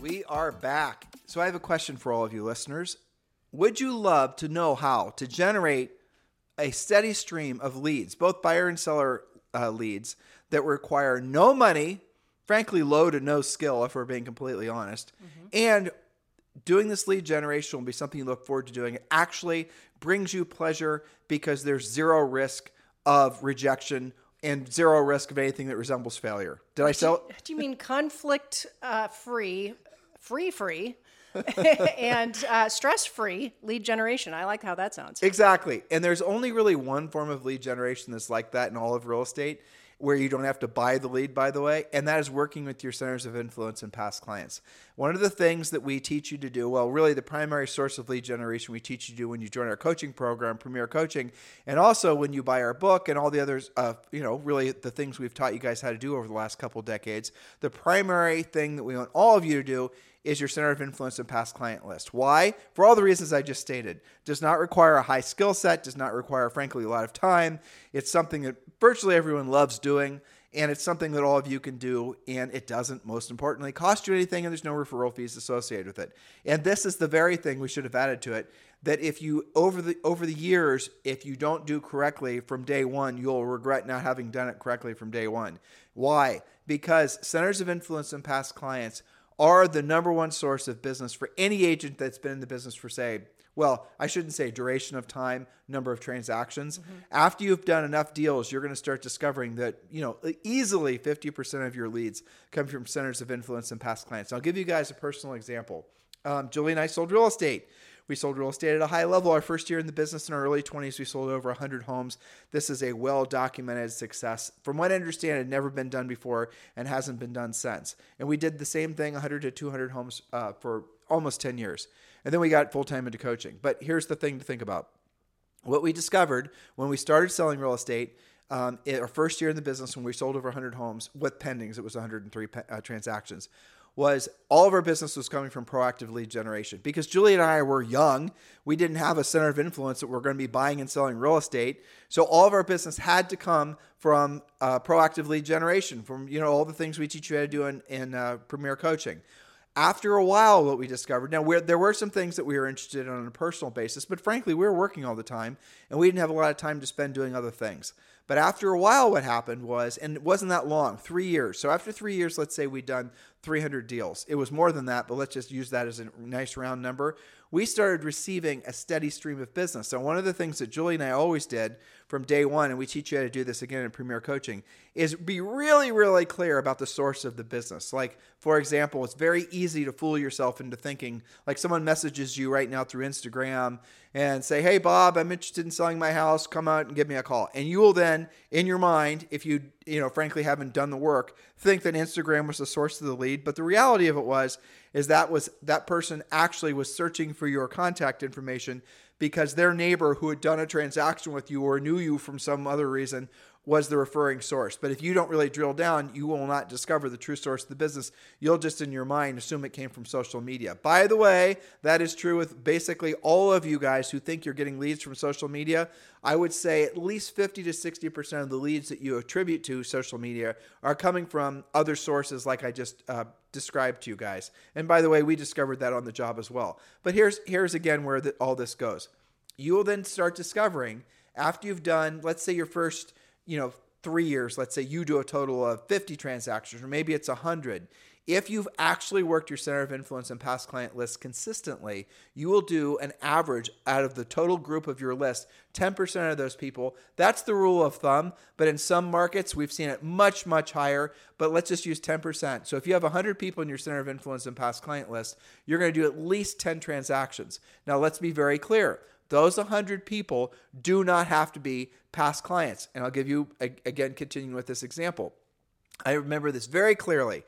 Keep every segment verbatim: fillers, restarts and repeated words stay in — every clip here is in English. We are back. So I have a question for all of you listeners. Would you love to know how to generate a steady stream of leads, both buyer and seller uh, leads, that require no money, frankly, low to no skill, if we're being completely honest, mm-hmm. and doing this lead generation will be something you look forward to doing. It actually brings you pleasure because there's zero risk of rejection and zero risk of anything that resembles failure. Did I sell? Do you mean conflict uh, free? free, free, and uh, stress-free lead generation. I like how that sounds. Exactly. And there's only really one form of lead generation that's like that in all of real estate, where you don't have to buy the lead, by the way, and that is working with your centers of influence and past clients. One of the things that we teach you to do, well, really the primary source of lead generation we teach you to do when you join our coaching program, Premier Coaching, and also when you buy our book and all the others, uh, you know, really the things we've taught you guys how to do over the last couple decades, the primary thing that we want all of you to do is your center of influence and past client list. Why? For all the reasons I just stated. Does not require a high skill set, does not require, frankly, a lot of time. It's something that virtually everyone loves doing, and it's something that all of you can do, and it doesn't, most importantly, cost you anything, and there's no referral fees associated with it. And this is the very thing we should have added to it, that if you, over the over the years, if you don't do correctly from day one, you'll regret not having done it correctly from day one. Why? Because centers of influence and past clients are the number one source of business for any agent that's been in the business for, say, well, I shouldn't say duration of time, number of transactions. Mm-hmm. After you've done enough deals, you're going to start discovering that, you know, easily fifty percent of your leads come from centers of influence and past clients. I'll give you guys a personal example. Um, Julie and I sold real estate. We sold real estate at a high level. Our first year in the business in our early twenties, we sold over one hundred homes. This is a well-documented success. From what I understand, it had never been done before and hasn't been done since. And we did the same thing, one hundred to two hundred homes uh, for almost ten years. And then we got full-time into coaching. But here's the thing to think about. What we discovered when we started selling real estate, um, in our first year in the business when we sold over one hundred homes with pendings, it was one hundred three uh, transactions, was all of our business was coming from proactive lead generation. Because Julie and I were young, we didn't have a center of influence that we're going to be buying and selling real estate. So all of our business had to come from uh, proactive lead generation, from, you know, all the things we teach you how to do in, in uh, Premier Coaching. After a while, what we discovered, now we're, there were some things that we were interested in on a personal basis, but frankly, we were working all the time and we didn't have a lot of time to spend doing other things. But after a while, what happened was, and it wasn't that long, three years. So after three years, let's say we'd done three hundred deals. It was more than that, but let's just use that as a nice round number. We started receiving a steady stream of business. So one of the things that Julie and I always did from day one, and we teach you how to do this again in Premier Coaching, is be really, really clear about the source of the business. Like, for example, it's very easy to fool yourself into thinking, like someone messages you right now through Instagram and say, hey, Bob, I'm interested in selling my house. Come out and give me a call. And you will then, in your mind, if you, you know, frankly haven't done the work, think that Instagram was the source of the lead. But the reality of it was, is that was that person actually was searching for your contact information because their neighbor who had done a transaction with you or knew you from some other reason was the referring source. But if you don't really drill down, you will not discover the true source of the business. You'll just in your mind assume it came from social media. By the way, that is true with basically all of you guys who think you're getting leads from social media. I would say at least fifty to sixty percent of the leads that you attribute to social media are coming from other sources like I just uh, described to you guys. And by the way, we discovered that on the job as well. But here's here's again where the, all this goes. You will then start discovering after you've done, let's say your first, you know, three years, let's say you do a total of fifty transactions, or maybe it's one hundred. If you've actually worked your center of influence and past client lists consistently, you will do an average out of the total group of your list, ten percent of those people. That's the rule of thumb, but in some markets, we've seen it much, much higher, but let's just use ten percent. So if you have one hundred people in your center of influence and past client list, you're going to do at least ten transactions. Now, let's be very clear. Those one hundred people do not have to be past clients. And I'll give you, again, continuing with this example. I remember this very clearly.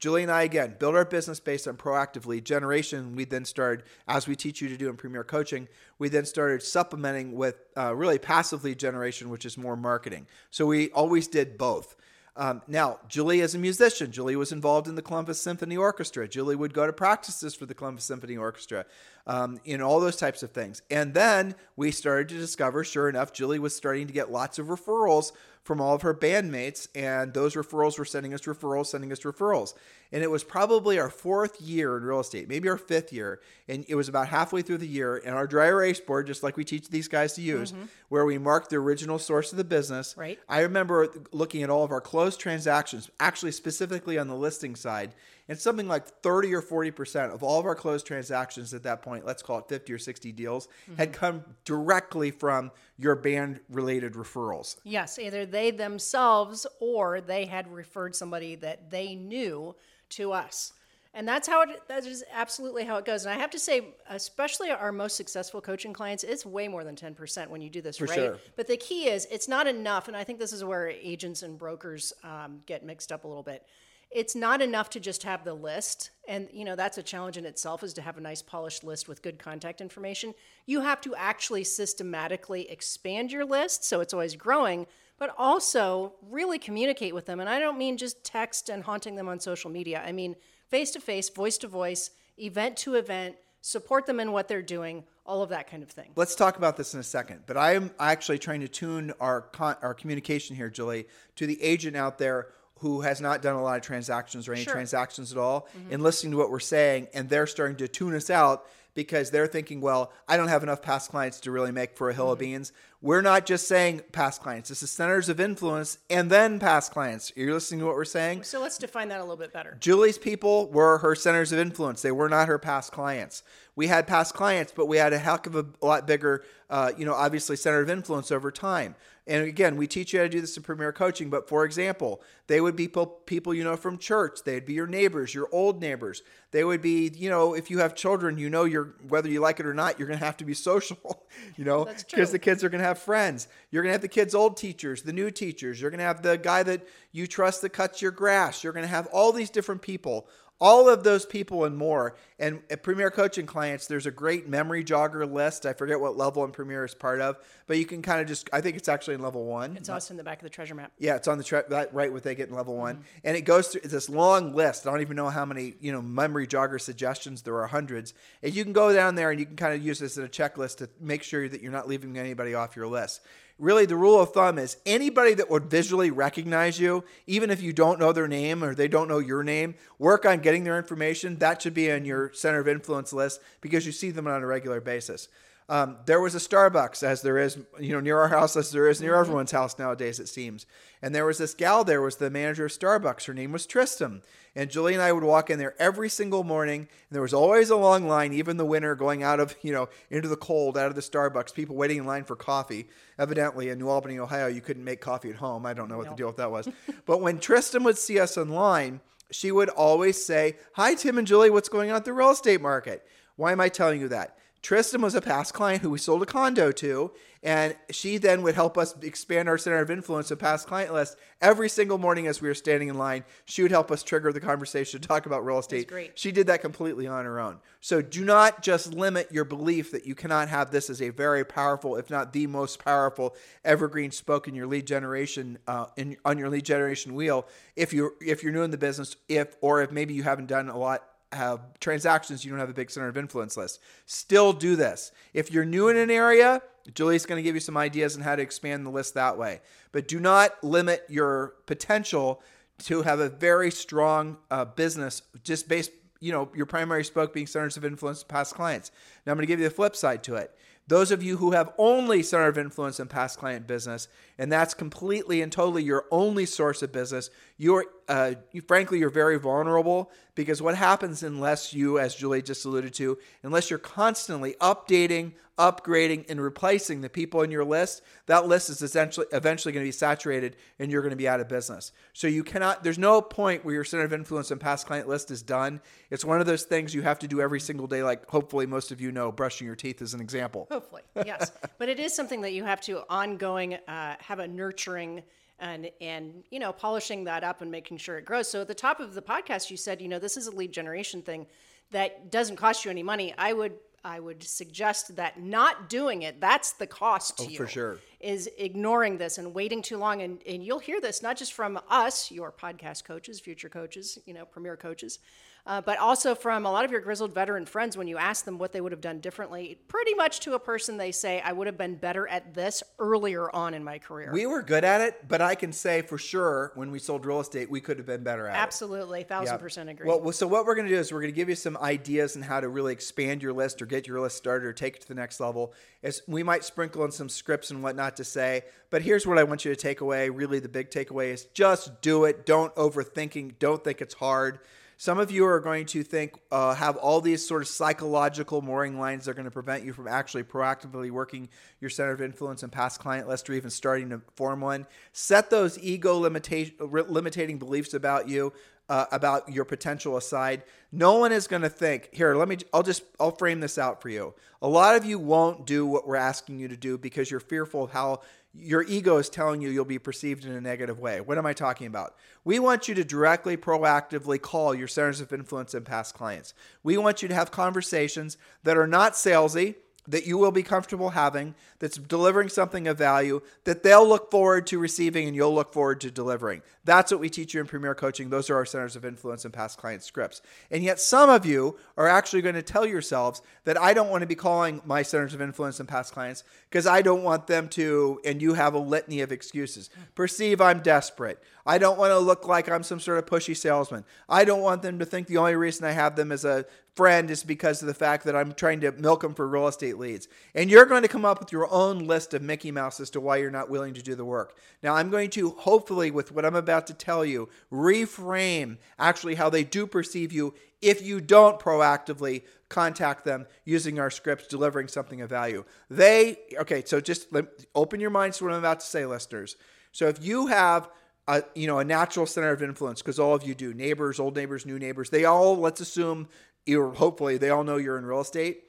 Julie and I, again, built our business based on proactive lead generation. We then started, as we teach you to do in Premier Coaching, we then started supplementing with uh, really passive lead generation, which is more marketing. So we always did both. Um, now, Julie is a musician. Julie was involved in the Columbus Symphony Orchestra. Julie would go to practices for the Columbus Symphony Orchestra, um, in all those types of things. And then we started to discover, sure enough, Julie was starting to get lots of referrals from all of her bandmates, and those referrals were sending us referrals, sending us referrals. And it was probably our fourth year in real estate, maybe our fifth year, and it was about halfway through the year, and our dry erase board, just like we teach these guys to use, mm-hmm. where we marked the original source of the business. Right. I remember looking at all of our closed transactions, actually specifically on the listing side, and something like thirty or forty percent of all of our closed transactions at that point, let's call it fifty or sixty deals, mm-hmm. had come directly from your band-related referrals. Yes, either they themselves or they had referred somebody that they knew to us. And that's how it, that is absolutely how it goes. And I have to say, especially our most successful coaching clients, it's way more than ten percent when you do this, For right? Sure. But the key is it's not enough. And I think this is where agents and brokers um, get mixed up a little bit. It's not enough to just have the list. And, you know, that's a challenge in itself, is to have a nice polished list with good contact information. You have to actually systematically expand your list, so it's always growing, but also really communicate with them. And I don't mean just text and haunting them on social media. I mean, face-to-face, voice-to-voice, event-to-event, support them in what they're doing, all of that kind of thing. Let's talk about this in a second. But I am actually trying to tune our con- our communication here, Julie, to the agent out there who has not done a lot of transactions or any sure. transactions at all, mm-hmm. and listening to what we're saying, and they're starting to tune us out because they're thinking, well, I don't have enough past clients to really make for a hill mm-hmm. of beans. We're not just saying past clients. This is centers of influence and then past clients. You're listening to what we're saying? So let's define that a little bit better. Julie's people were her centers of influence. They were not her past clients. We had past clients, but we had a heck of a lot bigger, uh, you know, obviously center of influence over time. And again, we teach you how to do this in Premier Coaching, but for example, they would be people you know from church. They'd be your neighbors, your old neighbors. They would be, you know, if you have children, you know, you're, whether you like it or not, you're going to have to be social, you know, because the kids are going to have friends. You're going to have the kids' old teachers, the new teachers. You're going to have the guy that you trust that cuts your grass. You're going to have all these different people. All of those people and more. And at Premier Coaching clients, there's a great memory jogger list. I forget what level in Premier is part of, but you can kind of just, I think it's actually in level one. It's also in the back of the treasure map. Yeah, it's on the tre- that, right what they get in level one. Mm-hmm. And it goes through this long list. I don't even know how many, you know, memory jogger suggestions. There are hundreds. And you can go down there and you can kind of use this as a checklist to make sure that you're not leaving anybody off your list. Really, the rule of thumb is anybody that would visually recognize you, even if you don't know their name or they don't know your name, work on getting their information. That should be in your center of influence list because you see them on a regular basis. Um, there was a Starbucks, as there is, you know, near our house, as there is near everyone's house nowadays, it seems. And there was this gal there, was the manager of Starbucks. Her name was Tristan. And Julie and I would walk in there every single morning. And there was always a long line, even the winter, going out of, you know, into the cold, out of the Starbucks, people waiting in line for coffee. Evidently, in New Albany, Ohio, you couldn't make coffee at home. I don't know what no. the deal with that was. But when Tristan would see us in line, she would always say, "Hi, Tim and Julie, what's going on at the real estate market?" Why am I telling you that? Tristan was a past client who we sold a condo to, and she then would help us expand our center of influence and past client list every single morning as we were standing in line. She would help us trigger the conversation to talk about real estate. That's great. She did that completely on her own. So do not just limit your belief that you cannot have this as a very powerful, if not the most powerful, evergreen spoke in your lead generation, uh, in, on your lead generation wheel. If you're if you're new in the business, if or if maybe you haven't done a lot. Have transactions, you don't have a big center of influence list. Still do this. If you're new in an area, Julie's going to give you some ideas on how to expand the list that way. But do not limit your potential to have a very strong uh, business just based, you know, your primary spoke being centers of influence and past clients. Now I'm going to give you the flip side to it. Those of you who have only center of influence and past client business, and that's completely and totally your only source of business, you're uh, you, frankly, you're very vulnerable because what happens unless you, as Julie just alluded to, unless you're constantly updating, upgrading, and replacing the people in your list, that list is essentially eventually going to be saturated and you're going to be out of business. So you cannot, there's no point where your center of influence and past client list is done. It's one of those things you have to do every single day, like hopefully most of you know, brushing your teeth is an example. Hopefully, yes. But it is something that you have to ongoing, uh, have a nurturing and, and, you know, polishing that up and making sure it grows. So at the top of the podcast, you said, you know, this is a lead generation thing that doesn't cost you any money. I would, I would suggest that not doing it, that's the cost to oh, you. For sure. Is ignoring this and waiting too long. And, and you'll hear this, not just from us, your podcast coaches, future coaches, you know, premier coaches, uh, but also from a lot of your grizzled veteran friends. When you ask them what they would have done differently, pretty much to a person, they say, I would have been better at this earlier on in my career. We were good at it, but I can say for sure when we sold real estate, we could have been better at Absolutely, it. Absolutely, thousand yep. percent agree. Well, so what we're going to do is we're going to give you some ideas on how to really expand your list or get your list started or take it to the next level. As we might sprinkle in some scripts and whatnot to say, but here's what I want you to take away. Really, the big takeaway is just do it. Don't overthinking. Don't think it's hard. Some of you are going to think, uh, have all these sort of psychological mooring lines that are going to prevent you from actually proactively working your center of influence and past client list or even starting to form one. Set those ego limitation, limiting beliefs about you, uh, about your potential aside. No one is going to think, here, let me, I'll just, I'll frame this out for you. A lot of you won't do what we're asking you to do because you're fearful of how your ego is telling you you'll be perceived in a negative way. What am I talking about? We want you to directly, proactively call your centers of influence and past clients. We want you to have conversations that are not salesy, that you will be comfortable having, that's delivering something of value, that they'll look forward to receiving and you'll look forward to delivering. That's what we teach you in Premier Coaching. Those are our centers of influence and past client scripts. And yet some of you are actually going to tell yourselves that I don't want to be calling my centers of influence and past clients because I don't want them to, and you have a litany of excuses. Perceive I'm desperate. I don't want to look like I'm some sort of pushy salesman. I don't want them to think the only reason I have them as a friend is because of the fact that I'm trying to milk them for real estate leads. And you're going to come up with your own list of Mickey Mouse as to why you're not willing to do the work. Now, I'm going to hopefully, with what I'm about to tell you, reframe actually how they do perceive you if you don't proactively contact them using our scripts, delivering something of value. They, okay, so just let, open your minds to what I'm about to say, listeners. So if you have Uh, you know, a natural center of influence, because all of you do, neighbors, old neighbors, new neighbors, they all, let's assume, or hopefully they all know you're in real estate.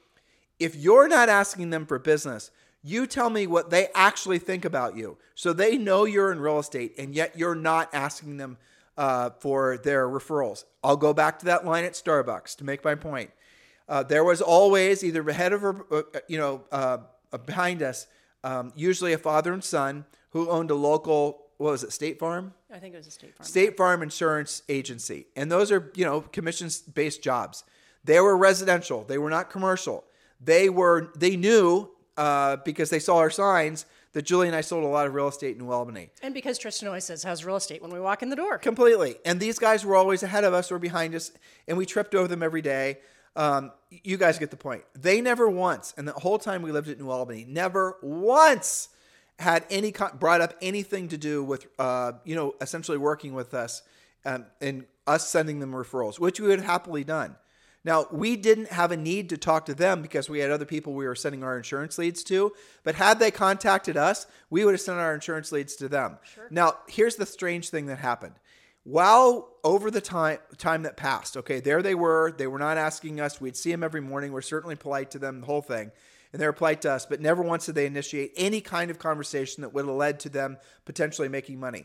If you're not asking them for business, you tell me what they actually think about you. So they know you're in real estate, and yet you're not asking them uh, for their referrals. I'll go back to that line at Starbucks to make my point. Uh, there was always either ahead of, or, you know, uh, behind us, um, usually a father and son who owned a local, what was it, State Farm? I think it was a State Farm. State Farm insurance agency. And those are, you know, commission-based jobs. They were residential. They were not commercial. They were, they knew, uh, because they saw our signs, that Julie and I sold a lot of real estate in New Albany. And because Tristan always says, how's real estate when we walk in the door? Completely. And these guys were always ahead of us or behind us, and we tripped over them every day. Um, you guys get the point. They never once, and the whole time we lived at New Albany, never once had any brought up anything to do with, uh, you know, essentially working with us um, and us sending them referrals, which we would have happily done. Now, we didn't have a need to talk to them because we had other people we were sending our insurance leads to. But had they contacted us, we would have sent our insurance leads to them. Sure. Now, here's the strange thing that happened. While over the time time that passed, okay, there they were. They were not asking us. We'd see them every morning. We're certainly polite to them, the whole thing. And they're polite to us, but never once did they initiate any kind of conversation that would have led to them potentially making money.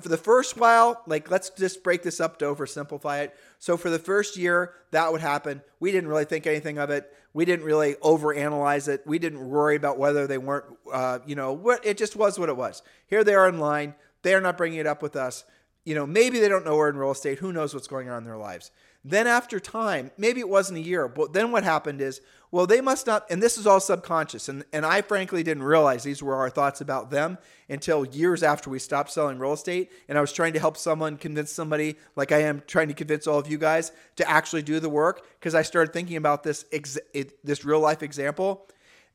For the first while, like, let's just break this up to oversimplify it. So for the first year, that would happen. We didn't really think anything of it. We didn't really overanalyze it. We didn't worry about whether they weren't, uh, you know, what it just was what it was. Here they are in line. They're not bringing it up with us. You know, maybe they don't know we're in real estate. Who knows what's going on in their lives? Then after time, maybe it wasn't a year, but then what happened is, well, they must not, and this is all subconscious, and, and I frankly didn't realize these were our thoughts about them until years after we stopped selling real estate, and I was trying to help someone convince somebody, like I am trying to convince all of you guys, to actually do the work, because I started thinking about this ex- it, this real-life example.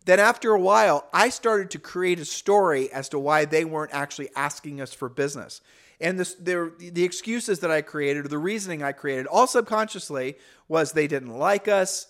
Then after a while, I started to create a story as to why they weren't actually asking us for business. And this, the, the excuses that I created, or the reasoning I created, all subconsciously, was they didn't like us,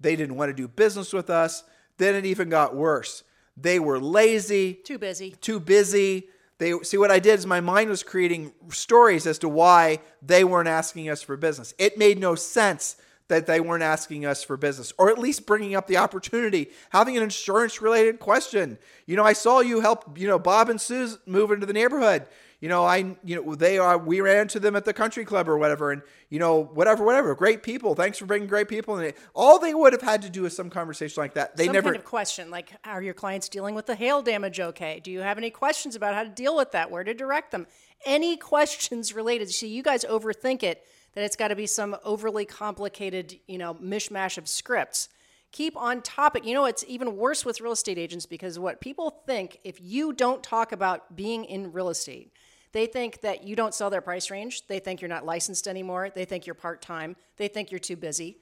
they didn't want to do business with us. Then it even got worse. They were lazy. Too busy. Too busy. They see, what I did is my mind was creating stories as to why they weren't asking us for business. It made no sense that they weren't asking us for business, or at least bringing up the opportunity, having an insurance-related question. You know, I saw you help, you know, Bob and Sue move into the neighborhood. you know, I, you know, they are, we ran into them at the country club or whatever, and, you know, whatever, whatever, great people. Thanks for bringing great people. And all they would have had to do is some conversation like that. They some never kind of question, like, are your clients dealing with the hail damage? Okay. Do you have any questions about how to deal with that? Where to direct them? Any questions related? See, you guys overthink it, that it's got to be some overly complicated, you know, mishmash of scripts. Keep on topic. You know, it's even worse with real estate agents, because what people think, if you don't talk about being in real estate, they think that you don't sell their price range. They think you're not licensed anymore. They think you're part-time. They think you're too busy.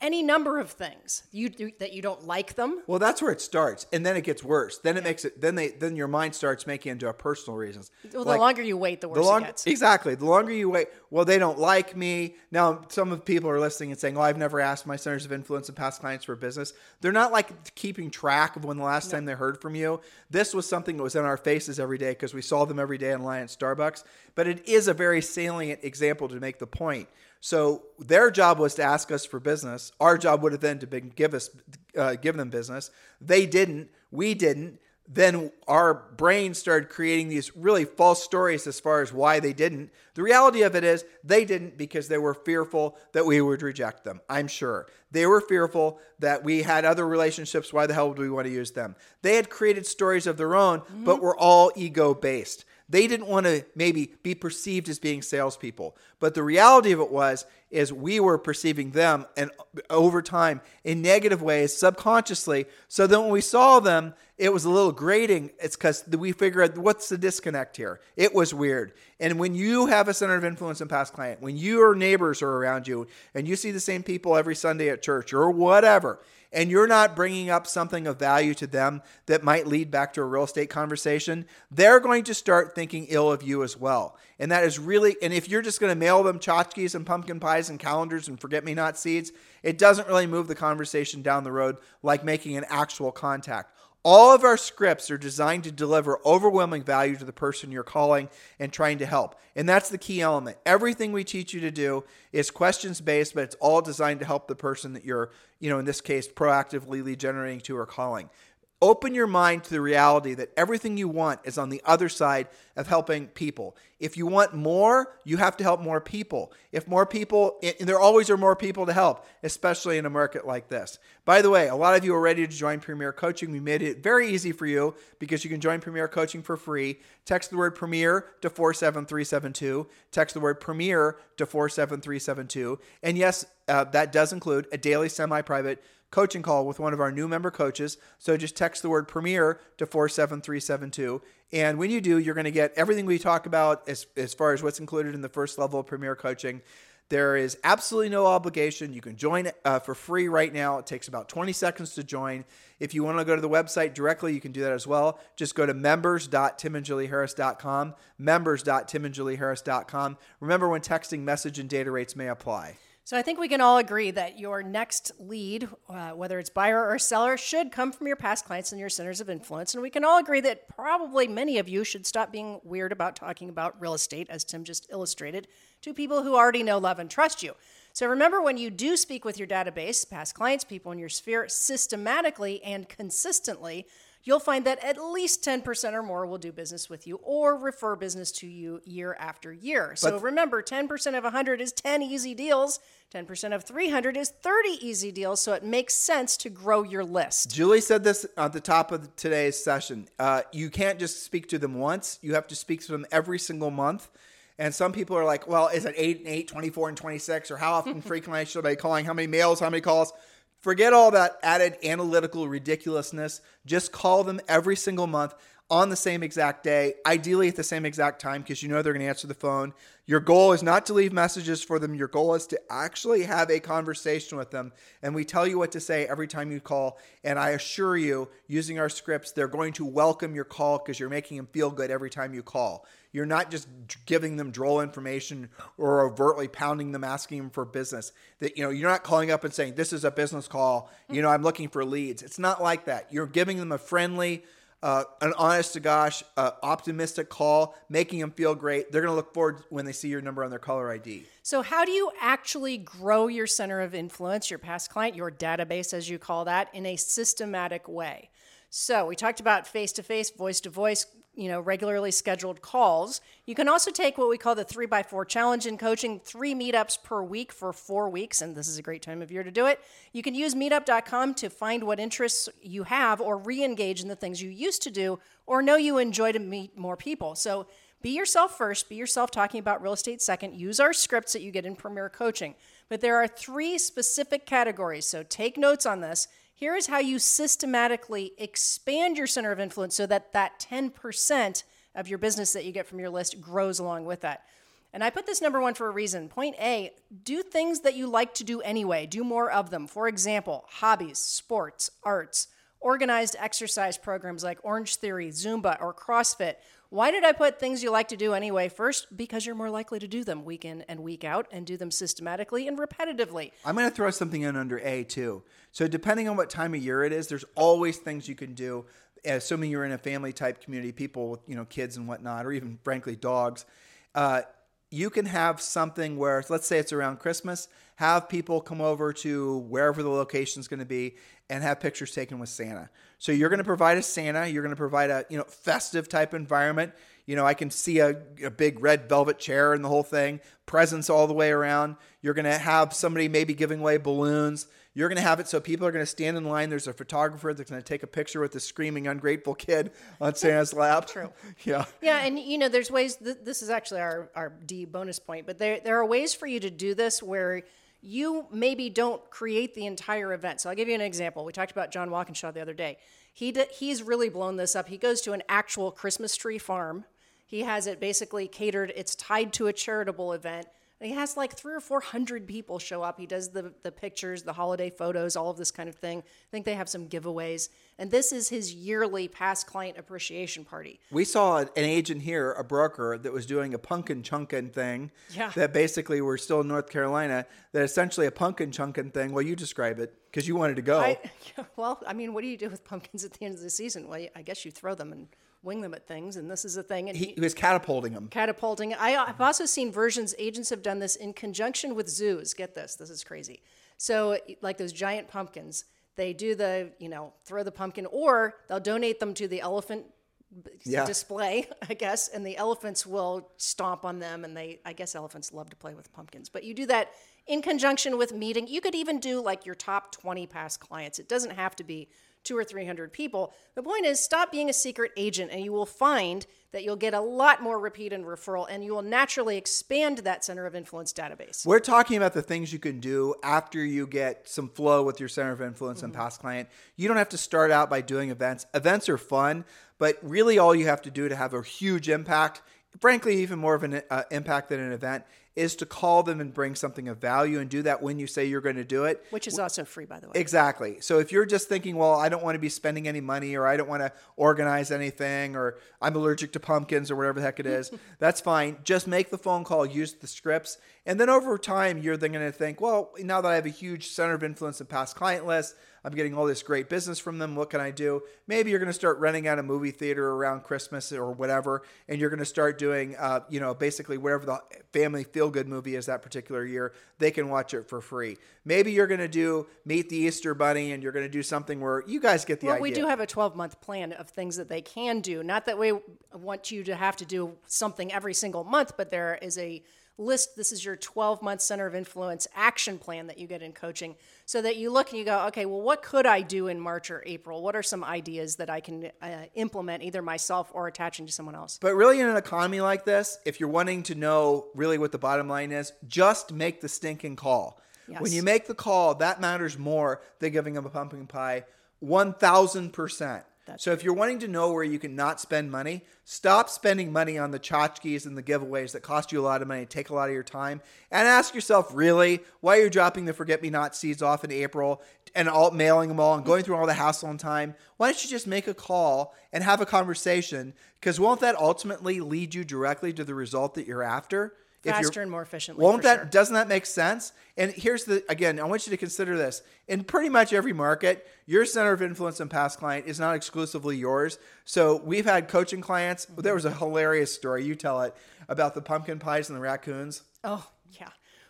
Any number of things you do, that you don't like them. Well, that's where it starts, and then it gets worse. Then it yeah. makes it. Then they. Then your mind starts making into a personal reasons. Well, like, the longer you wait, the worse the long, it gets. Exactly. The longer you wait. Well, they don't like me. Now, some of the people are listening and saying, "Oh, I've never asked my centers of influence and past clients for business." They're not like keeping track of when the last no. time they heard from you. This was something that was in our faces every day because we saw them every day online at Starbucks. But it is a very salient example to make the point. So their job was to ask us for business. Our job would have been to give us, uh, give them business. They didn't. We didn't. Then our brain started creating these really false stories as far as why they didn't. The reality of it is they didn't because they were fearful that we would reject them, I'm sure. They were fearful that we had other relationships. Why the hell would we want to use them? They had created stories of their own, mm-hmm. but were all ego-based. They didn't want to maybe be perceived as being salespeople. But the reality of it was, is we were perceiving them, and over time in negative ways, subconsciously. So then when we saw them, it was a little grating. It's because we figured out what's the disconnect here. It was weird. And when you have a center of influence and past client, when your neighbors are around you and you see the same people every Sunday at church or whatever, and you're not bringing up something of value to them that might lead back to a real estate conversation, they're going to start thinking ill of you as well. And that is really, and if you're just going to mail them tchotchkes and pumpkin pies and calendars and forget-me-not seeds, it doesn't really move the conversation down the road like making an actual contact. All of our scripts are designed to deliver overwhelming value to the person you're calling and trying to help. And that's the key element. Everything we teach you to do is questions-based, but it's all designed to help the person that you're, you know, in this case, proactively lead generating to or calling. Open your mind to the reality that everything you want is on the other side of helping people. If you want more, you have to help more people. If more people, and there always are more people to help, especially in a market like this. By the way, a lot of you are ready to join Premier Coaching. We made it very easy for you because you can join Premier Coaching for free. Text the word Premier to four seven three seven two. Text the word Premier to four seven three seven two. And yes, uh, that does include a daily semi-private coaching call with one of our new member coaches. So just text the word Premier to four seven three seven two. And when you do, you're going to get everything we talk about as, as far as what's included in the first level of Premier Coaching. There is absolutely no obligation. You can join uh, for free right now. It takes about twenty seconds to join. If you want to go to the website directly, you can do that as well. Just go to members dot tim and julie harris dot com, members dot tim and julie harris dot com. Remember, when texting, message and data rates may apply. So I think we can all agree that your next lead, uh, whether it's buyer or seller, should come from your past clients and your centers of influence. And we can all agree that probably many of you should stop being weird about talking about real estate, as Tim just illustrated, to people who already know, love, and trust you. So remember, when you do speak with your database, past clients, people in your sphere, systematically and consistently, you'll find that at least ten percent or more will do business with you or refer business to you year after year. So but remember, ten percent of one hundred is ten easy deals. ten percent of three hundred is thirty easy deals. So it makes sense to grow your list. Julie said this at the top of today's session. Uh, you can't just speak to them once. You have to speak to them every single month. And some people are like, well, is it eight and eight, twenty-four and twenty-six? Or how often frequently should I be calling? How many mails? How many calls? Forget all that added analytical ridiculousness. Just call them every single month on the same exact day, ideally at the same exact time, because you know they're going to answer the phone. Your goal is not to leave messages for them. Your goal is to actually have a conversation with them. And we tell you what to say every time you call. And I assure you, using our scripts, they're going to welcome your call because you're making them feel good every time you call. You're not just giving them droll information or overtly pounding them, asking them for business. That, you know, you're not calling up and saying, this is a business call. You know, I'm looking for leads. It's not like that. You're giving them a friendly, Uh, an honest-to-gosh, uh, optimistic call, making them feel great. They're going to look forward when they see your number on their caller I D. So how do you actually grow your center of influence, your past client, your database, as you call that, in a systematic way? So we talked about face-to-face, voice-to-voice, you know, regularly scheduled calls. You can also take what we call the three by four challenge in coaching, three meetups per week for four weeks. And this is a great time of year to do it. You can use meetup dot com to find what interests you have or re-engage in the things you used to do or know you enjoy to meet more people. So be yourself first, be yourself talking about real estate second, use our scripts that you get in Premier Coaching. But there are three specific categories, so take notes on this. Here is how you systematically expand your center of influence so that that ten percent of your business that you get from your list grows along with that. And I put this number one for a reason. Point A, do things that you like to do anyway. Do more of them. For example, hobbies, sports, arts, organized exercise programs like Orange Theory, Zumba, or CrossFit. Why did I put things you like to do anyway first? Because you're more likely to do them week in and week out and do them systematically and repetitively. I'm going to throw something in under A too. So depending on what time of year it is, there's always things you can do, assuming you're in a family type community, people with, you know, kids and whatnot, or even frankly dogs. Uh, you can have something where, let's say it's around Christmas, have people come over to wherever the location is going to be and have pictures taken with Santa. So you're going to provide a Santa. You're going to provide a, you know, festive type environment. You know, I can see a, a big red velvet chair and the whole thing, presents all the way around. You're going to have somebody maybe giving away balloons. You're going to have it so people are going to stand in line. There's a photographer that's going to take a picture with the screaming, ungrateful kid on Santa's lap. True. Yeah. Yeah, and, you know, there's ways, th- this is actually our, our D bonus point, but there there are ways for you to do this where you maybe don't create the entire event. So I'll give you an example. We talked about John Walkinshaw the other day. He d- He's really blown this up. He goes to an actual Christmas tree farm. He has it basically catered. It's tied to a charitable event. He has like three or four hundred people show up. He does the, the pictures, the holiday photos, all of this kind of thing. I think they have some giveaways. And this is his yearly past client appreciation party. We saw an agent here, a broker, that was doing a pumpkin chunkin' thing. Yeah. That basically, we're still in North Carolina, that essentially a pumpkin chunkin' thing. Well, you describe it because you wanted to go. I, well, I mean, what do you do with pumpkins at the end of the season? Well, I guess you throw them and wing them at things, and this is a thing. And he, he was catapulting them. Catapulting. I, I've also seen versions, agents have done this in conjunction with zoos. Get this, this is crazy. So like those giant pumpkins, they do the, you know, throw the pumpkin, or they'll donate them to the elephant yeah. display, I guess, and the elephants will stomp on them, and they, I guess elephants love to play with pumpkins. But you do that in conjunction with meeting. You could even do like your top twenty past clients. It doesn't have to be two or three hundred people. The point is, stop being a secret agent, and you will find that you'll get a lot more repeat and referral, and you will naturally expand that center of influence database. We're talking about the things you can do after you get some flow with your center of influence mm-hmm. and past client. You don't have to start out by doing events. Events are fun, but really all you have to do to have a huge impact, frankly, even more of an uh, impact than an event, is to call them and bring something of value, and do that when you say you're going to do it. Which is also free, by the way. Exactly. So if you're just thinking, well, I don't want to be spending any money, or I don't want to organize anything, or I'm allergic to pumpkins, or whatever the heck it is, that's fine. Just make the phone call, use the scripts. And then over time, you're then going to think, well, now that I have a huge center of influence and past client list, I'm getting all this great business from them. What can I do? Maybe you're going to start renting out a movie theater around Christmas or whatever, and you're going to start doing, uh, you know, basically whatever the family feel-good movie is that particular year, they can watch it for free. Maybe you're going to do Meet the Easter Bunny, and you're going to do something where you guys get the well, idea. We do have a twelve-month plan of things that they can do. Not that we want you to have to do something every single month, but there is a list. This is your twelve-month center of influence action plan that you get in coaching, so that you look and you go, okay, well, what could I do in March or April? What are some ideas that I can uh, implement either myself or attaching to someone else? But really, in an economy like this, if you're wanting to know really what the bottom line is, just make the stinking call. Yes. When you make the call, that matters more than giving them a pumpkin pie, one thousand percent. That's so true. If you're wanting to know where you can not spend money, stop spending money on the tchotchkes and the giveaways that cost you a lot of money, take a lot of your time, and ask yourself, really, why you're dropping the forget-me-not seeds off in April and all, mailing them all and going through all the hassle and time. Why don't you just make a call and have a conversation? Because won't that ultimately lead you directly to the result that you're after? Faster and more efficiently. Won't that, sure. Doesn't that make sense? And here's the, again, I want you to consider this. In pretty much every market, your center of influence and past client is not exclusively yours. So we've had coaching clients. Mm-hmm. There was a hilarious story, you tell it, about the pumpkin pies and the raccoons. Oh, yeah.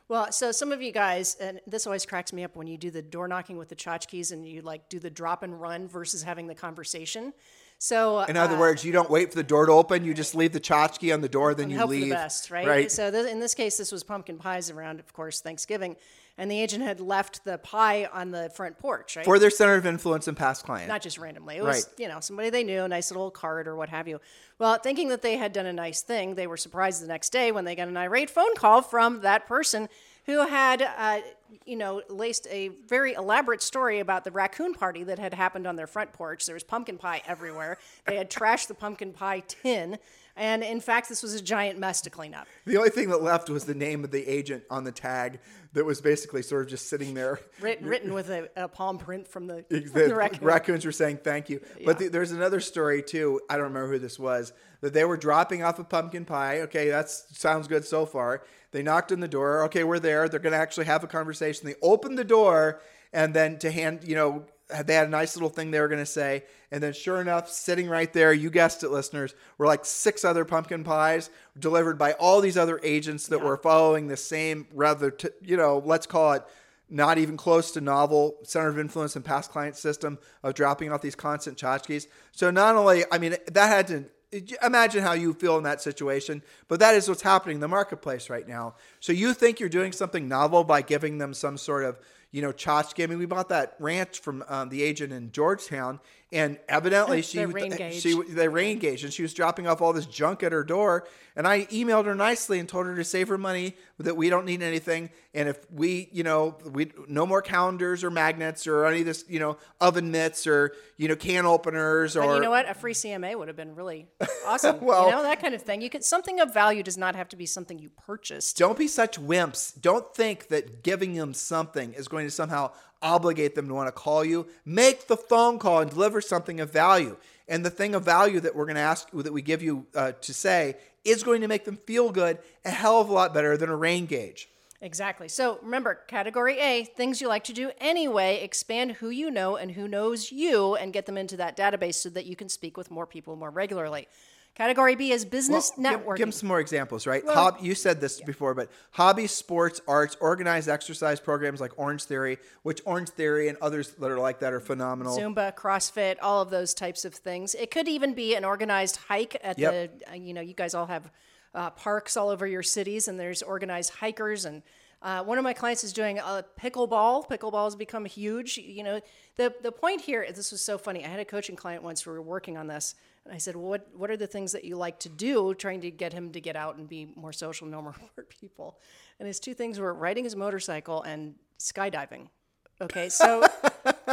Well, so some of you guys, and this always cracks me up when you do the door knocking with the tchotchkes and you like do the drop and run versus having the conversation. So, in other uh, words, you don't wait for the door to open. You just leave the tchotchke on the door, then you hope leave. For the best, right? right? So th- in this case, this was pumpkin pies around, of course, Thanksgiving. And the agent had left the pie on the front porch, right? For their center of influence and past client. Not just randomly. It was, right. you know, somebody they knew, a nice little card or what have you. Well, thinking that they had done a nice thing, they were surprised the next day when they got an irate phone call from that person who had, uh, you know, laced a very elaborate story about the raccoon party that had happened on their front porch. There was pumpkin pie everywhere. They had trashed the pumpkin pie tin. And, in fact, this was a giant mess to clean up. The only thing that left was the name of the agent on the tag that was basically sort of just sitting there. Written, written with a, a palm print from the, the raccoon. Raccoons were saying thank you. Yeah. But the, there's another story, too. I don't remember who this was. That they were dropping off a pumpkin pie. Okay, that sounds good so far. They knocked on the door. Okay, we're there. They're going to actually have a conversation. They opened the door, and then to hand, you know, they had a nice little thing they were going to say. And then sure enough, sitting right there, you guessed it, listeners, were like six other pumpkin pies delivered by all these other agents that yeah. were following the same rather, t- you know, let's call it not even close to novel center of influence and past client system of dropping off these constant tchotchkes. So not only, I mean, that had to... Imagine how you feel in that situation, but that is what's happening in the marketplace right now. So you think you're doing something novel by giving them some sort of, you know, tchotchke. I mean, we bought that ranch from um, the agent in Georgetown, and evidently she, she they rain gauged, and she was dropping off all this junk at her door. And I emailed her nicely and told her to save her money, that we don't need anything, and if we, you know, we no more calendars or magnets or any of this, you know, oven mitts or, you know, can openers or. And you know what? A free C M A would have been really awesome. Well, you know, that kind of thing. You could something of value does not have to be something you purchased. Don't be such wimps. Don't think that giving them something is going to somehow obligate them to want to call you. Make the phone call and deliver something of value. And the thing of value that we're going to ask, that we give you uh, to say, is going to make them feel good a hell of a lot better than a rain gauge. Exactly. So remember, category A, things you like to do anyway, expand who you know and who knows you and get them into that database so that you can speak with more people more regularly. Category B is business well, networking. Give, give them some more examples, right? Well, Hob, you said this yeah. before, but hobbies, sports, arts, organized exercise programs like Orange Theory, which Orange Theory and others that are like that are phenomenal. Zumba, CrossFit, all of those types of things. It could even be an organized hike at yep. the, you know, you guys all have uh, parks all over your cities, and there's organized hikers and Uh, one of my clients is doing a pickleball. Pickleball has become huge. You know, the the point here, this was so funny. I had a coaching client once where we were working on this, and I said, well, what, what are the things that you like to do, trying to get him to get out and be more social, know more people? And his two things were riding his motorcycle and skydiving. Okay, so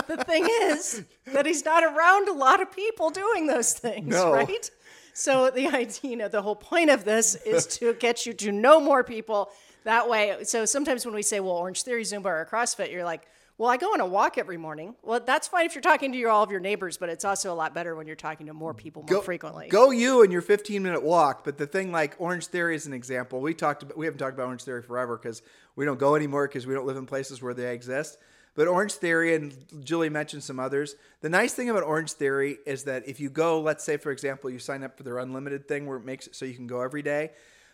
the thing is that he's not around a lot of people doing those things, no. right? So the idea, you know, the whole point of this is to get you to know more people that way. So sometimes when we say, well, Orange Theory, Zumba, or CrossFit, you're like, well, I go on a walk every morning. Well, that's fine if you're talking to your, all of your neighbors, but it's also a lot better when you're talking to more people more go, frequently. Go you and your fifteen-minute walk. But the thing like Orange Theory is an example. We talked about, we haven't talked about Orange Theory forever because we don't go anymore because we don't live in places where they exist. But Orange Theory, and Julie mentioned some others. The nice thing about Orange Theory is that if you go, let's say, for example, you sign up for their unlimited thing where it makes it so you can go every day.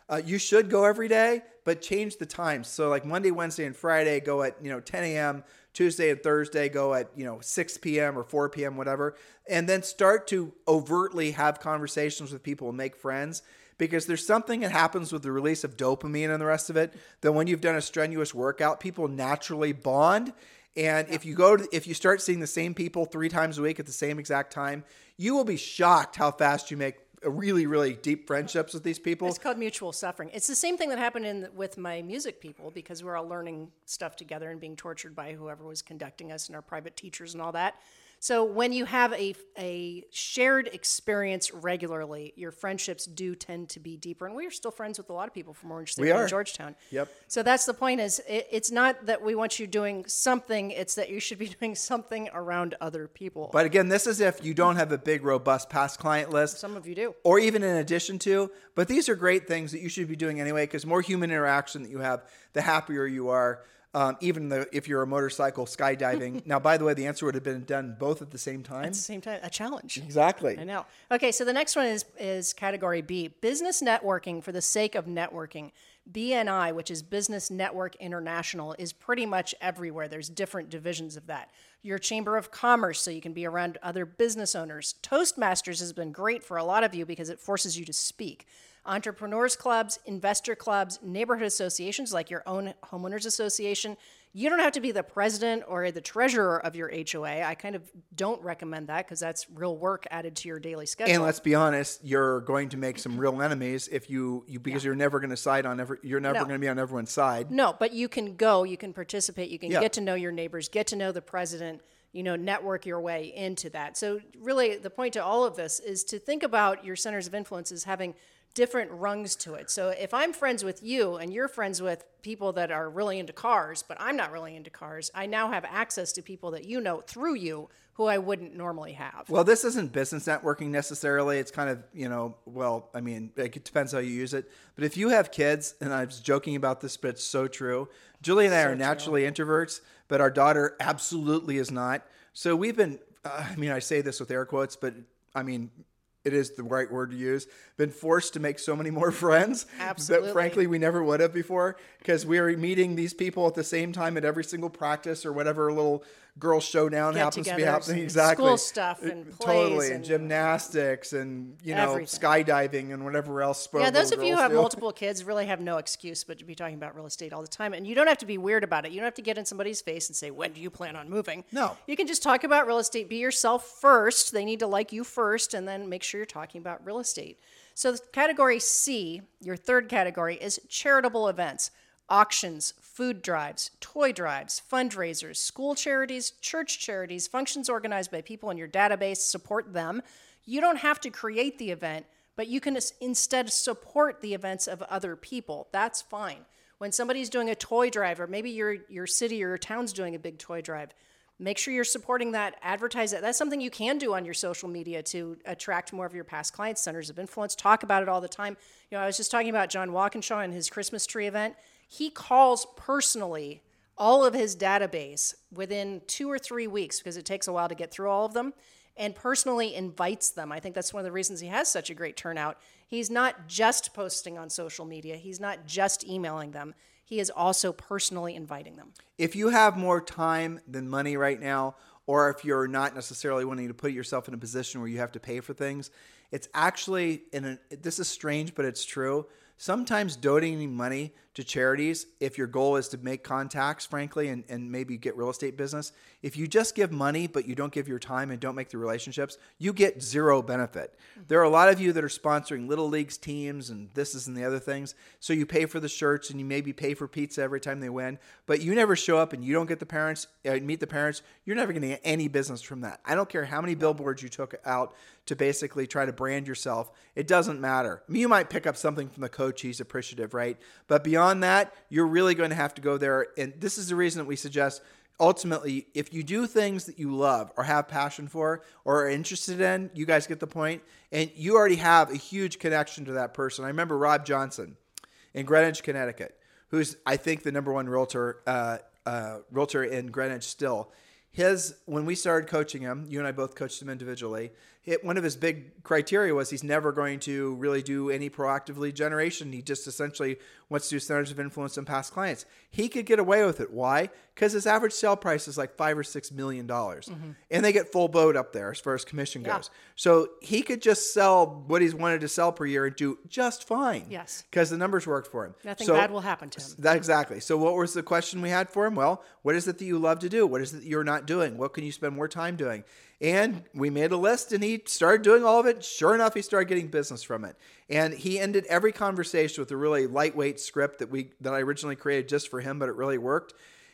Uh, you should go every day, but change the times. So like Monday, Wednesday, and Friday, go at, you know, ten a.m., Tuesday and Thursday, go at, you know, six p.m. or four p.m., whatever. And then start to overtly have conversations with people and make friends. Because there's something that happens with the release of dopamine and the rest of it, that when you've done a strenuous workout, people naturally bond. And yeah. if you go to, if you start seeing the same people three times a week at the same exact time, you will be shocked how fast you make really, really deep friendships with these people. It's called mutual suffering. It's the same thing that happened in with my music people, because we're all learning stuff together and being tortured by whoever was conducting us and our private teachers and all that. So when you have a a shared experience regularly, your friendships do tend to be deeper. And we are still friends with a lot of people from Orange Theory and Georgetown. Yep. So that's the point is it, it's not that we want you doing something. It's that you should be doing something around other people. But again, this is if you don't have a big, robust past client list. Some of you do. Or even in addition to. But these are great things that you should be doing anyway, because more human interaction that you have, the happier you are. Um, even though if you're a motorcycle skydiving. Now, by the way, the answer would have been done both at the same time. At the same time, a challenge. Exactly. I know. Okay, so the next one is, is category B, business networking for the sake of networking. B N I, which is Business Network International, is pretty much everywhere. There's different divisions of that. Your Chamber of Commerce, so you can be around other business owners. Toastmasters has been great for a lot of you because it forces you to speak. Entrepreneurs clubs, investor clubs, neighborhood associations like your own homeowners association. You don't have to be the president or the treasurer of your H O A. I kind of don't recommend that because that's real work added to your daily schedule. And let's be honest, you're going to make some real enemies if you, you because yeah. you're never going to side on every, you're never no. going to be on everyone's side. No, but you can go, you can participate, you can yeah. get to know your neighbors, get to know the president, you know, network your way into that. So really the point to all of this is to think about your centers of influence as having different rungs to it. So if I'm friends with you and you're friends with people that are really into cars, but I'm not really into cars, I now have access to people that you know through you who I wouldn't normally have. Well, this isn't business networking necessarily. It's kind of, you know, well, I mean, it depends how you use it. But if you have kids, and I was joking about this, but it's so true. Julie and I so are naturally true. introverts, but our daughter absolutely is not. So we've been, uh, I mean, I say this with air quotes, but I mean, it is the right word to use, been forced to make so many more friends Absolutely. that frankly we never would have before, because we are meeting these people at the same time at every single practice or whatever little girl showdown Get happens to be happening. Exactly. School stuff and plays. Totally, and, and gymnastics and, you know, everything. Skydiving and whatever else. Yeah, those of you who have multiple kids really have no excuse but to be talking about real estate all the time. And you don't have to be weird about it. You don't have to get in somebody's face and say, when do you plan on moving? No. You can just talk about real estate. Be yourself first. They need to like you first, and then make sure you're talking about real estate. So category C, your third category, is charitable events. Auctions, food drives, toy drives, fundraisers, school charities, church charities, functions organized by people in your database, support them. You don't have to create the event, but you can instead support the events of other people. That's fine. When somebody's doing a toy drive, or maybe your, your city or your town's doing a big toy drive, make sure you're supporting that, advertise that. That's something you can do on your social media to attract more of your past clients, centers of influence. Talk about it all the time. You know, I was just talking about John Walkinshaw and his Christmas tree event. He calls personally all of his database within two or three weeks because it takes a while to get through all of them, and personally invites them. I think that's one of the reasons he has such a great turnout. He's not just posting on social media. He's not just emailing them. He is also personally inviting them. If you have more time than money right now, or if you're not necessarily wanting to put yourself in a position where you have to pay for things, it's actually, in a, this is strange, but it's true. Sometimes donating money to charities, if your goal is to make contacts, frankly, and, and maybe get real estate business, if you just give money but you don't give your time and don't make the relationships, you get zero benefit. Mm-hmm. There are a lot of you that are sponsoring Little Leagues teams and this is and the other things, so you pay for the shirts and you maybe pay for pizza every time they win, but you never show up and you don't get the parents, uh, meet the parents, you're never going to get any business from that. I don't care how many billboards you took out to basically try to brand yourself. It doesn't matter. I mean, you might pick up something from the coach. He's appreciative, right? But beyond that, you're really going to have to go there. And this is the reason that we suggest, ultimately, if you do things that you love or have passion for or are interested in, you guys get the point, and you already have a huge connection to that person. I remember Rob Johnson in Greenwich, Connecticut, who's, I think, the number one realtor, uh, uh, realtor in Greenwich still. His, when we started coaching him, you and I both coached him individually, it, one of his big criteria was he's never going to really do any proactive lead generation. He just essentially wants to do centers of influence on past clients. He could get away with it. Why? Because his average sale price is like five or six million dollars. Mm-hmm. And they get full boat up there as far as commission yeah. goes. So he could just sell what he's wanted to sell per year and do just fine. Yes. Because the numbers worked for him. Nothing so, bad will happen to him. That, exactly. So what was the question we had for him? Well, what is it that you love to do? What is it that you're not doing? What can you spend more time doing? And we made a list, and he started doing all of it. Sure enough, he started getting business from it. And he ended every conversation with a really lightweight script that we that I originally created just for him, but it really worked.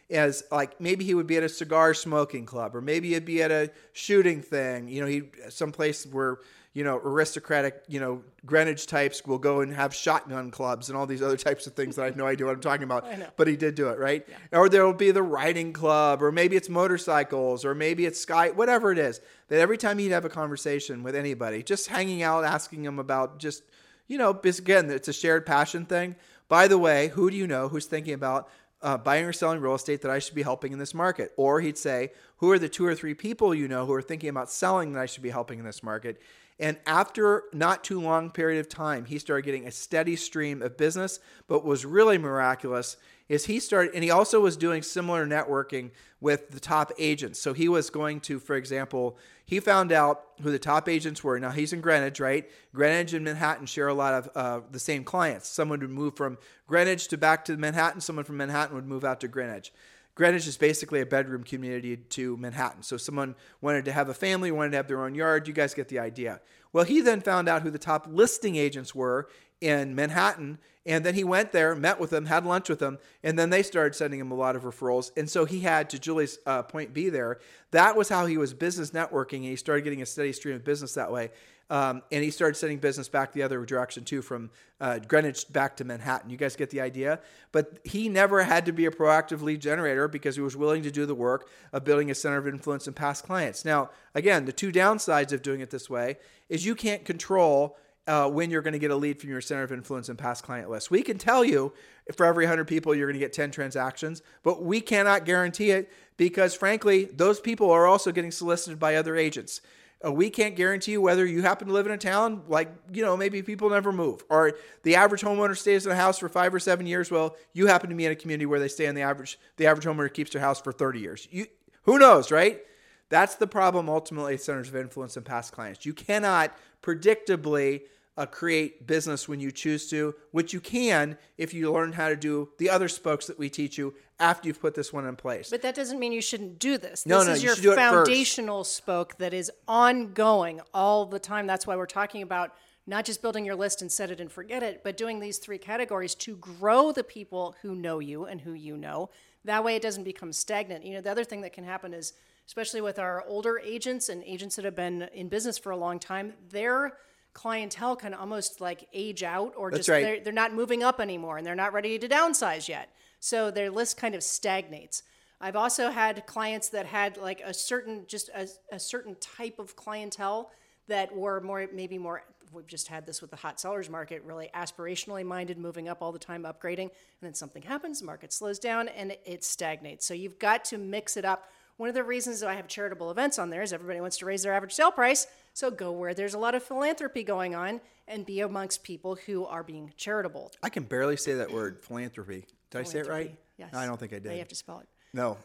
As like maybe he would be at a cigar smoking club, or maybe he'd be at a shooting thing. You know, he someplace where, you know, aristocratic, you know, Greenwich types will go and have shotgun clubs and all these other types of things that I have no idea what I'm talking about, but he did do it, right? Yeah. Or there'll be the riding club, or maybe it's motorcycles, or maybe it's sky, whatever it is, that every time he'd have a conversation with anybody, just hanging out, asking them about just, you know, because again, it's a shared passion thing. By the way, who do you know who's thinking about Uh, buying or selling real estate that I should be helping in this market? Or he'd say, who are the two or three people you know who are thinking about selling that I should be helping in this market? And after not too long period of time, he started getting a steady stream of business. But what was really miraculous is he started, and he also was doing similar networking with the top agents. So he was going to, for example, he found out who the top agents were. Now he's in Greenwich, right? Greenwich and Manhattan share a lot of uh, the same clients. Someone would move from Greenwich to back to Manhattan. Someone from Manhattan would move out to Greenwich. Greenwich is basically a bedroom community to Manhattan. So someone wanted to have a family, wanted to have their own yard. You guys get the idea. Well, he then found out who the top listing agents were in Manhattan. And then he went there, met with them, had lunch with them. And then they started sending him a lot of referrals. And so he had, to Julie's uh, point B there, that was how he was business networking. And he started getting a steady stream of business that way. Um, and he started sending business back the other direction too, from uh, Greenwich back to Manhattan. You guys get the idea? But he never had to be a proactive lead generator because he was willing to do the work of building a center of influence and past clients. Now, again, the two downsides of doing it this way is you can't control uh, when you're going to get a lead from your center of influence and past client list. We can tell you for every one hundred people, you're going to get ten transactions, but we cannot guarantee it because frankly, those people are also getting solicited by other agents. Uh, we can't guarantee you whether you happen to live in a town, like, you know, maybe people never move, or the average homeowner stays in a house for five or seven years. Well, you happen to be in a community where they stay in the average, the average homeowner keeps their house for thirty years. You, who knows, right? That's the problem ultimately at centers of influence and past clients. You cannot predictably uh, create business when you choose to, which you can if you learn how to do the other spokes that we teach you after you've put this one in place. But that doesn't mean you shouldn't do this. No, this no, is you your should do it foundational first. Spoke that is ongoing all the time. That's why we're talking about not just building your list and set it and forget it, but doing these three categories to grow the people who know you and who you know. That way it doesn't become stagnant. You know, the other thing that can happen is, especially with our older agents and agents that have been in business for a long time, their clientele can almost like age out or That's just right. they're, they're not moving up anymore and they're not ready to downsize yet. So their list kind of stagnates. I've also had clients that had like a certain, just a, a certain type of clientele that were more, maybe more, we've just had this with the hot sellers market, really aspirationally minded, moving up all the time, upgrading, and then something happens, the market slows down and it, it stagnates. So you've got to mix it up. One of the reasons that I have charitable events on there is everybody wants to raise their average sale price. So go where there's a lot of philanthropy going on and be amongst people who are being charitable. I can barely say that word, philanthropy. Did I say it right? Yes. No, I don't think I did. Now you have to spell it. No.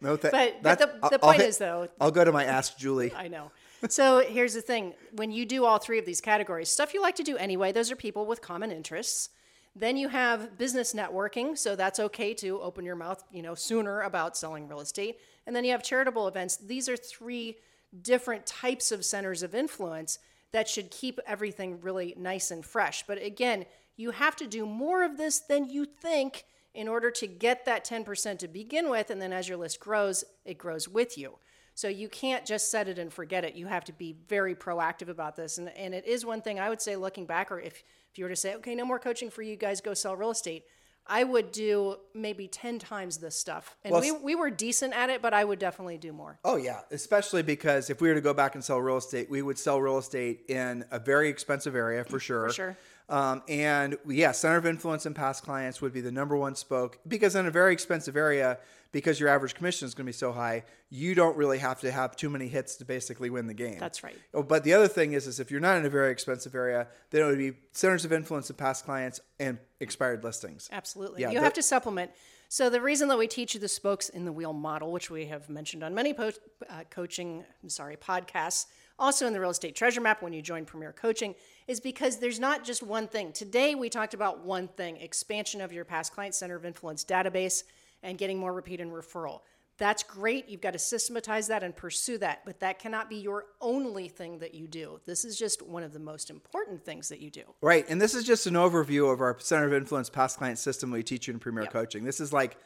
no. Th- but but the, the point hit, is, though. I'll go to my Ask Julie. I know. So here's the thing. When you do all three of these categories, stuff you like to do anyway, those are people with common interests. Then you have business networking. So that's okay to open your mouth, you know, sooner about selling real estate. And then you have charitable events. These are three different types of centers of influence that should keep everything really nice and fresh. But again, you have to do more of this than you think in order to get that ten percent to begin with, and then as your list grows, it grows with you. So you can't just set it and forget it. You have to be very proactive about this. And, and it is one thing I would say looking back, or if, if you were to say, okay, no more coaching for you guys, go sell real estate, I would do maybe ten times this stuff. And well, we, we were decent at it, but I would definitely do more. Oh yeah, especially because if we were to go back and sell real estate, we would sell real estate in a very expensive area for sure. For sure. Um, and yeah, center of influence and past clients would be the number one spoke because in a very expensive area, because your average commission is going to be so high, you don't really have to have too many hits to basically win the game. That's right. Oh, but the other thing is, is if you're not in a very expensive area, then it would be centers of influence and past clients and expired listings. Absolutely. Yeah, you that- have to supplement. So the reason that we teach you the spokes in the wheel model, which we have mentioned on many po- uh, coaching, I'm sorry, podcasts, also in the Real Estate Treasure Map when you join Premier Coaching, is because there's not just one thing. Today, we talked about one thing, expansion of your past client center of influence database and getting more repeat and referral. That's great. You've got to systematize that and pursue that, but that cannot be your only thing that you do. This is just one of the most important things that you do. Right, and this is just an overview of our center of influence past client system we teach you in Premier yep. Coaching. This is like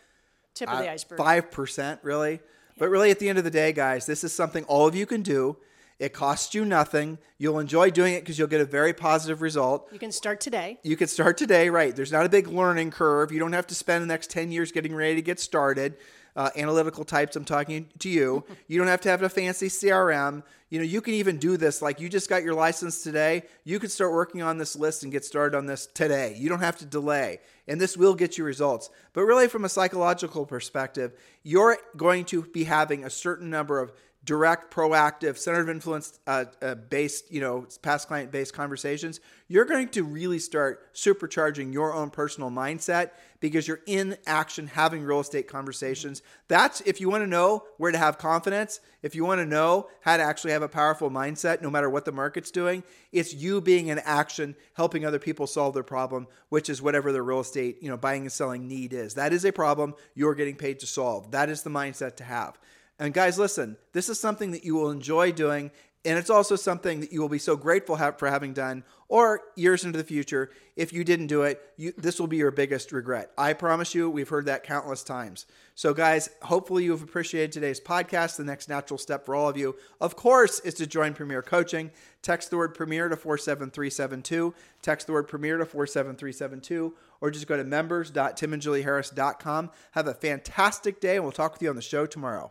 tip of uh, the iceberg. five percent really. Yeah. But really at the end of the day, guys, this is something all of you can do. It costs you nothing. You'll enjoy doing it because you'll get a very positive result. You can start today. You can start today, right. There's not a big learning curve. You don't have to spend the next ten years getting ready to get started. Uh, analytical types, I'm talking to you. You don't have to have a fancy C R M. You know, you can even do this. Like you just got your license today. You could start working on this list and get started on this today. You don't have to delay. And this will get you results. But really from a psychological perspective, you're going to be having a certain number of direct, proactive, center of influence uh, uh, based, you know, past client based conversations, you're going to really start supercharging your own personal mindset because you're in action having real estate conversations. That's if you want to know where to have confidence, if you want to know how to actually have a powerful mindset, no matter what the market's doing, it's you being in action, helping other people solve their problem, which is whatever their real estate, you know, buying and selling need is. That is a problem you're getting paid to solve. That is the mindset to have. And guys, listen, this is something that you will enjoy doing, and it's also something that you will be so grateful ha- for having done, or years into the future, if you didn't do it, you, this will be your biggest regret. I promise you, we've heard that countless times. So guys, hopefully you've appreciated today's podcast. The next natural step for all of you, of course, is to join Premier Coaching. Text the word Premier to four seven three seven two. Text the word Premier to four seven three seven two. Or just go to members dot tim and julie harris dot com. Have a fantastic day, and we'll talk with you on the show tomorrow.